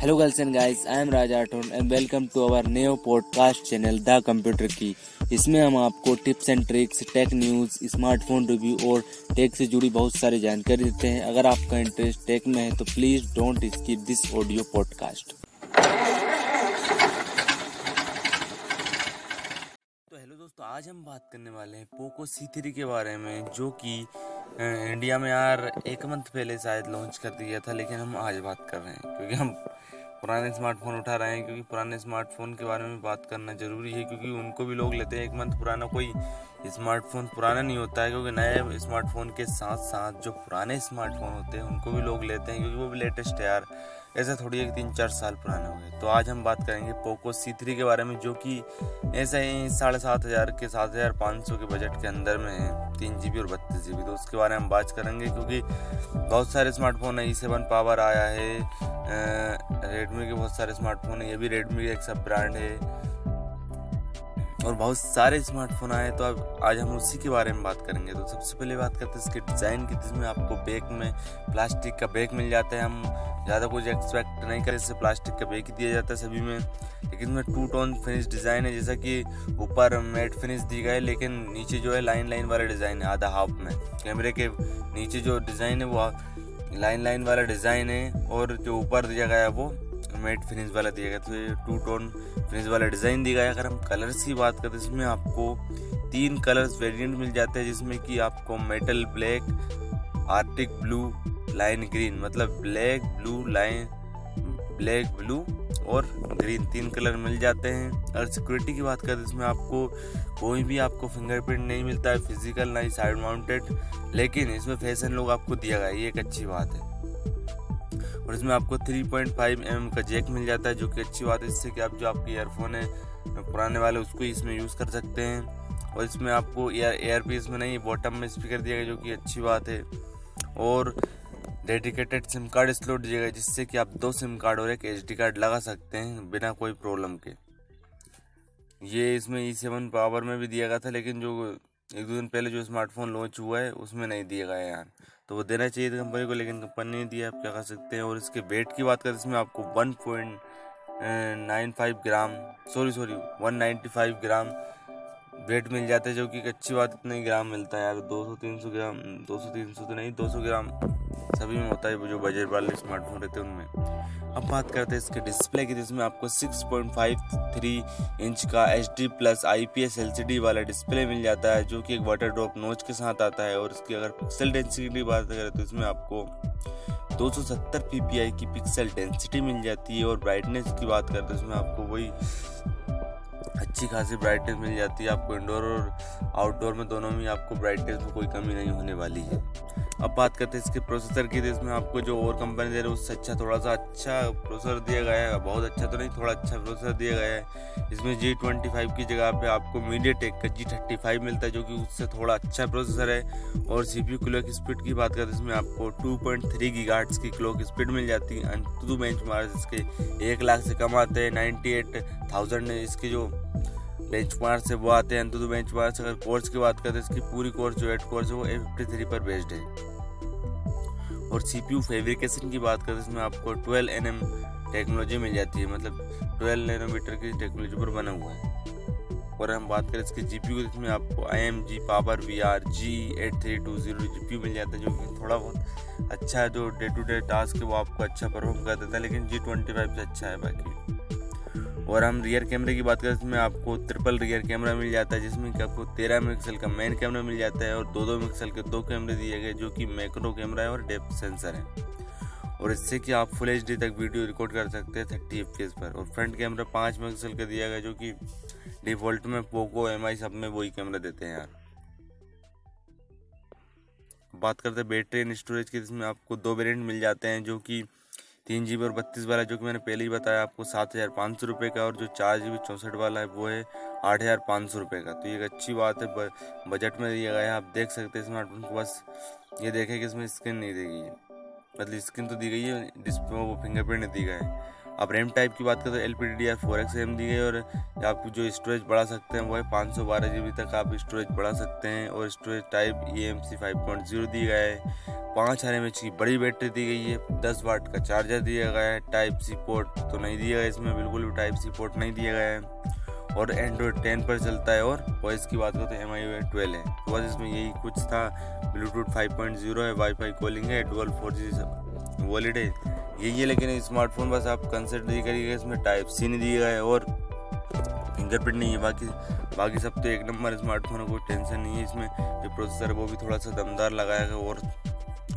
Hello girls and guys, I am Raj Arun and welcome to our new podcast channel the computer की। इसमें हम आपको tips and tricks, tech news, smartphone review और tech से जुड़ी बहुत सारी जानकारी देते हैं। अगर आपका इंटरेस्ट टेक में है तो please don't skip this audio podcast. तो हेलो दोस्तों, आज हम बात करने वाले हैं पोको C3 के बारे में, जो कि इंडिया में यार एक मंथ पहले शायद लॉन्च कर दिया था, लेकिन हम आज बात कर रहे हैं क्योंकि हम पुराने स्मार्टफोन उठा रहे हैं, क्योंकि पुराने स्मार्टफोन के बारे में बात करना ज़रूरी है, क्योंकि उनको भी लोग लेते हैं। एक मंथ पुराना कोई स्मार्टफोन पुराना नहीं होता है, क्योंकि नए स्मार्टफोन के साथ साथ जो पुराने स्मार्टफोन होते हैं उनको भी लोग लेते हैं, क्योंकि वो भी लेटेस्ट है यार, ऐसा थोड़ी है 3-4 साल पुराने हो गए। तो आज हम बात करेंगे पोको C3 के बारे में, जो कि ऐसे ही 7,500 के 7,500 के बजट के अंदर में है, 3GB और 32GB। तो उसके बारे में हम बात करेंगे, क्योंकि बहुत सारे स्मार्टफोन है। E7 पावर आया है, रेडमी के बहुत सारे स्मार्टफोन है, ये भी रेडमी का एक सब ब्रांड है, और बहुत सारे स्मार्टफोन आए। तो अब आज हम उसी के बारे में बात करेंगे। तो सबसे पहले बात करते हैं इसके डिज़ाइन की, जिसमें आपको बैग में प्लास्टिक का बैग मिल जाता है। हम ज़्यादा कुछ एक्सपेक्ट नहीं करें, इससे प्लास्टिक का बैग ही दिया जाता है सभी में, लेकिन इसमें 2-टोन फिनिश डिज़ाइन है, जैसा कि ऊपर मैट फिनिश दी गई है, लेकिन नीचे जो है लाइन वाला डिज़ाइन है, आधा हाफ में। कैमरे के नीचे जो डिज़ाइन है वो लाइन वाला डिज़ाइन है, और जो ऊपर दिया गया है वो मैट फिनिश वाला दिया गया। तो ये 2-टोन फिनिश वाला डिज़ाइन दिया गया। अगर हम कलर्स की बात करते हैं, इसमें आपको 3 कलर्स वेरिएंट मिल जाते हैं, जिसमें कि आपको metal black, arctic blue, line green, मतलब black blue line, black blue और ग्रीन 3 कलर मिल जाते हैं। और सिक्योरिटी की बात करें, इसमें आपको कोई भी आपको फिंगरप्रिंट नहीं मिलता है फिजिकल, ना ही साइड माउंटेड, लेकिन इसमें फैशन लुक आपको दिया गया, ये एक अच्छी बात है। और इसमें आपको 3.5mm का जैक मिल जाता है, जो कि अच्छी बात है, इससे कि आप जो आपके ईयरफोन है पुराने वाले उसको इसमें यूज़ कर सकते हैं। और इसमें आपको एयरपीस में नहीं, बॉटम में स्पीकर दिया गया, जो कि अच्छी बात है। और डेडिकेटेड सिम कार्ड स्लॉट दिया गया, जिससे कि आप 2 सिम कार्ड और एक SD कार्ड लगा सकते हैं बिना कोई प्रॉब्लम के। ये इसमें E7 पावर में भी दिया गया था, लेकिन जो 1-2 दिन पहले जो स्मार्टफोन लॉन्च हुआ है उसमें नहीं दिया गया है यार, तो वो देना चाहिए था कंपनी को, लेकिन कंपनी नहीं दिया, आप क्या कर सकते हैं। और इसके वेट की बात करें, इसमें आपको 195 ग्राम वेट मिल जाता है, जो कि एक अच्छी बात, इतने ग्राम मिलता है यार, 200-300 तो नहीं, 200 ग्राम सभी में होता है जो बजट वाले स्मार्टफोन रहते हैं उनमें। अब बात करते हैं इसके डिस्प्ले की, जिसमें आपको 6.53 इंच का HD+ IPS LCD वाला डिस्प्ले मिल जाता है, जो कि एक वाटर ड्रॉप नोच के साथ आता है। और इसकी अगर पिक्सल डेंसिटी की बात करें, तो इसमें आपको 270 ppi की पिक्सल डेंसिटी मिल जाती है। और ब्राइटनेस की बात करें, तो इसमें आपको वही अच्छी खासी ब्राइटनेस मिल जाती है, आपको इंडोर और आउटडोर में दोनों में आपको ब्राइटनेस में कोई कमी नहीं होने वाली है। अब बात करते हैं इसके प्रोसेसर की, तो इसमें आपको जो और कंपनी दे रही है उससे अच्छा, थोड़ा सा अच्छा प्रोसेसर दिया गया है, बहुत अच्छा तो नहीं, थोड़ा अच्छा प्रोसेसर दिया गया है। इसमें G25 की जगह पे आपको MediaTek का G35 मिलता है, जो कि उससे थोड़ा अच्छा प्रोसेसर है। और CPU क्लॉक स्पीड की बात करें, इसमें आपको 2.3 GHz की क्लॉक स्पीड मिल जाती है। अंतुतु बेंचमार्क इसके 100,000 से कम आते हैं, 98,000 इसके जो बेंचमार्क से वो आते हैं। अंतुतु बेंचमार्क से अगर कोर्स की बात करें, तो इसकी पूरी कोर्स जो 8 कोर्स है वो A53 पर बेस्ड है। और CPU फैब्रिकेशन की बात करें, इसमें आपको 12nm टेक्नोलॉजी मिल जाती है, मतलब 12 नैनोमीटर की टेक्नोलॉजी पर बना हुआ है। और हम बात करें इसके GPU, इसमें आपको IMG PowerVR G8320 GPU मिल जाता है, जो कि थोड़ा बहुत अच्छा है, जो डे टू डे टास्क है वो आपको अच्छा परफॉर्म कर देता है, लेकिन G25 से अच्छा है बाकी। और हम रियर कैमरे की बात करें, इसमें आपको 3 रियर कैमरा मिल जाता है, जिसमें कि आपको 13 मेगापिक्सल का मेन कैमरा मिल जाता है, और 2 मेगापिक्सल के 2 कैमरे दिए गए, जो कि मैक्रो कैमरा है और डेप्थ सेंसर है। और इससे कि आप फुल HD तक वीडियो रिकॉर्ड कर सकते हैं 30fps पर। और फ्रंट कैमरा 5 मेगापिक्सल का दिया गया, जो कि डिफ़ॉल्ट में पोको MI सब में वही कैमरा देते हैं यार। बात करते हैं बैटरी एंड स्टोरेज की, इसमें आपको 2 वेरिएंट मिल जाते हैं, जो कि 3GB और 32 वाला, जो कि मैंने पहले ही बताया आपको 7,500 रुपये का, और जो 4GB 64 वाला है वो है 8,500 रुपये का। तो ये एक अच्छी बात है, बजट में दिया गया है, आप देख सकते हैं स्मार्टफोन को। बस ये देखें कि इसमें स्क्रीन नहीं दी गई है, मतलब स्क्रीन तो दी गई है, डिस्प्ले वो फिंगरप्रिंट दी गई है। अब रैम टाइप की बात करें तो LPDDR4 रैम दी गई और आप जो स्टोरेज बढ़ा सकते हैं वो है 512 GB तक आप स्टोरेज बढ़ा सकते हैं और स्टोरेज टाइप eMMC 5.0 दी गया है। 5000 mAh की बड़ी बैटरी दी गई है। 10 वाट का चार्जर दिया गया है। टाइप सी पोर्ट तो नहीं दिया गया इसमें, बिल्कुल भी टाइप सी पोर्ट नहीं दिया गया है और Android 10 पर चलता है। और वॉइस की बात करें तो MIUI 12 है। तो बस इसमें यही कुछ था। ब्लूटूथ 5.0 है, वाईफाई कॉलिंग है, डुअल 4G वॉलेट है, यही है। लेकिन स्मार्टफोन बस आप कंसिडर करिएगा इसमें टाइप सी नहीं दिया है और फिंगरप्रिंट नहीं है। बाकी सब तो एक नंबर स्मार्टफोन है, कोई टेंशन नहीं है। इसमें जो प्रोसेसर है वो भी थोड़ा सा दमदार लगाया गया और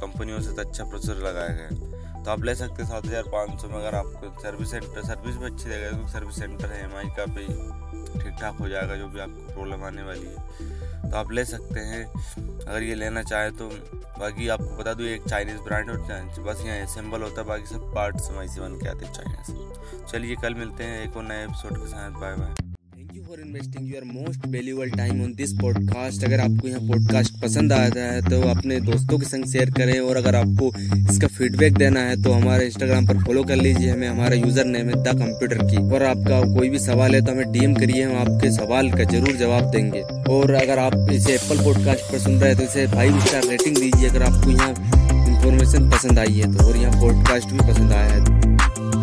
कंपनियों से तो अच्छा प्रोसेसर लगाया गया है। तो आप ले सकते 7500 में। अगर आपको सर्विस भी अच्छी लगेगी तो सर्विस सेंटर है MI का भी ठीक ठाक हो जाएगा, जो भी आपको प्रॉब्लम आने वाली है तो आप ले सकते हैं अगर ये लेना चाहे तो। बाकी आपको बता दूँ एक चाइनीज़ ब्रांड होता है, बस यहाँ असेंबल होता है, बाकी सब पार्ट्स MI7 के आते हैं चाइना से। चलिए कल मिलते हैं एक और नए एपिसोड के साथ। Bye bye. Thank you for investing your most valuable time on this podcast. अगर आपको यह पॉडकास्ट पसंद आया है तो अपने दोस्तों के संग शेयर करें और अगर आपको इसका फीडबैक देना है तो हमारे इंस्टाग्राम पर फॉलो कर लीजिए हमें। हमारा यूजर नेम है द कंप्यूटर की। और आपका कोई भी सवाल है तो हमें DM करिए, हम आपके सवाल का जरूर जवाब देंगे। और अगर आप इसे Apple पॉडकास्ट पर सुन रहे हैं तो इसे 5 स्टार रेटिंग दीजिए अगर आपको यहाँ इन्फॉर्मेशन पसंद आई है तो और यहाँ पॉडकास्ट भी पसंद आया है।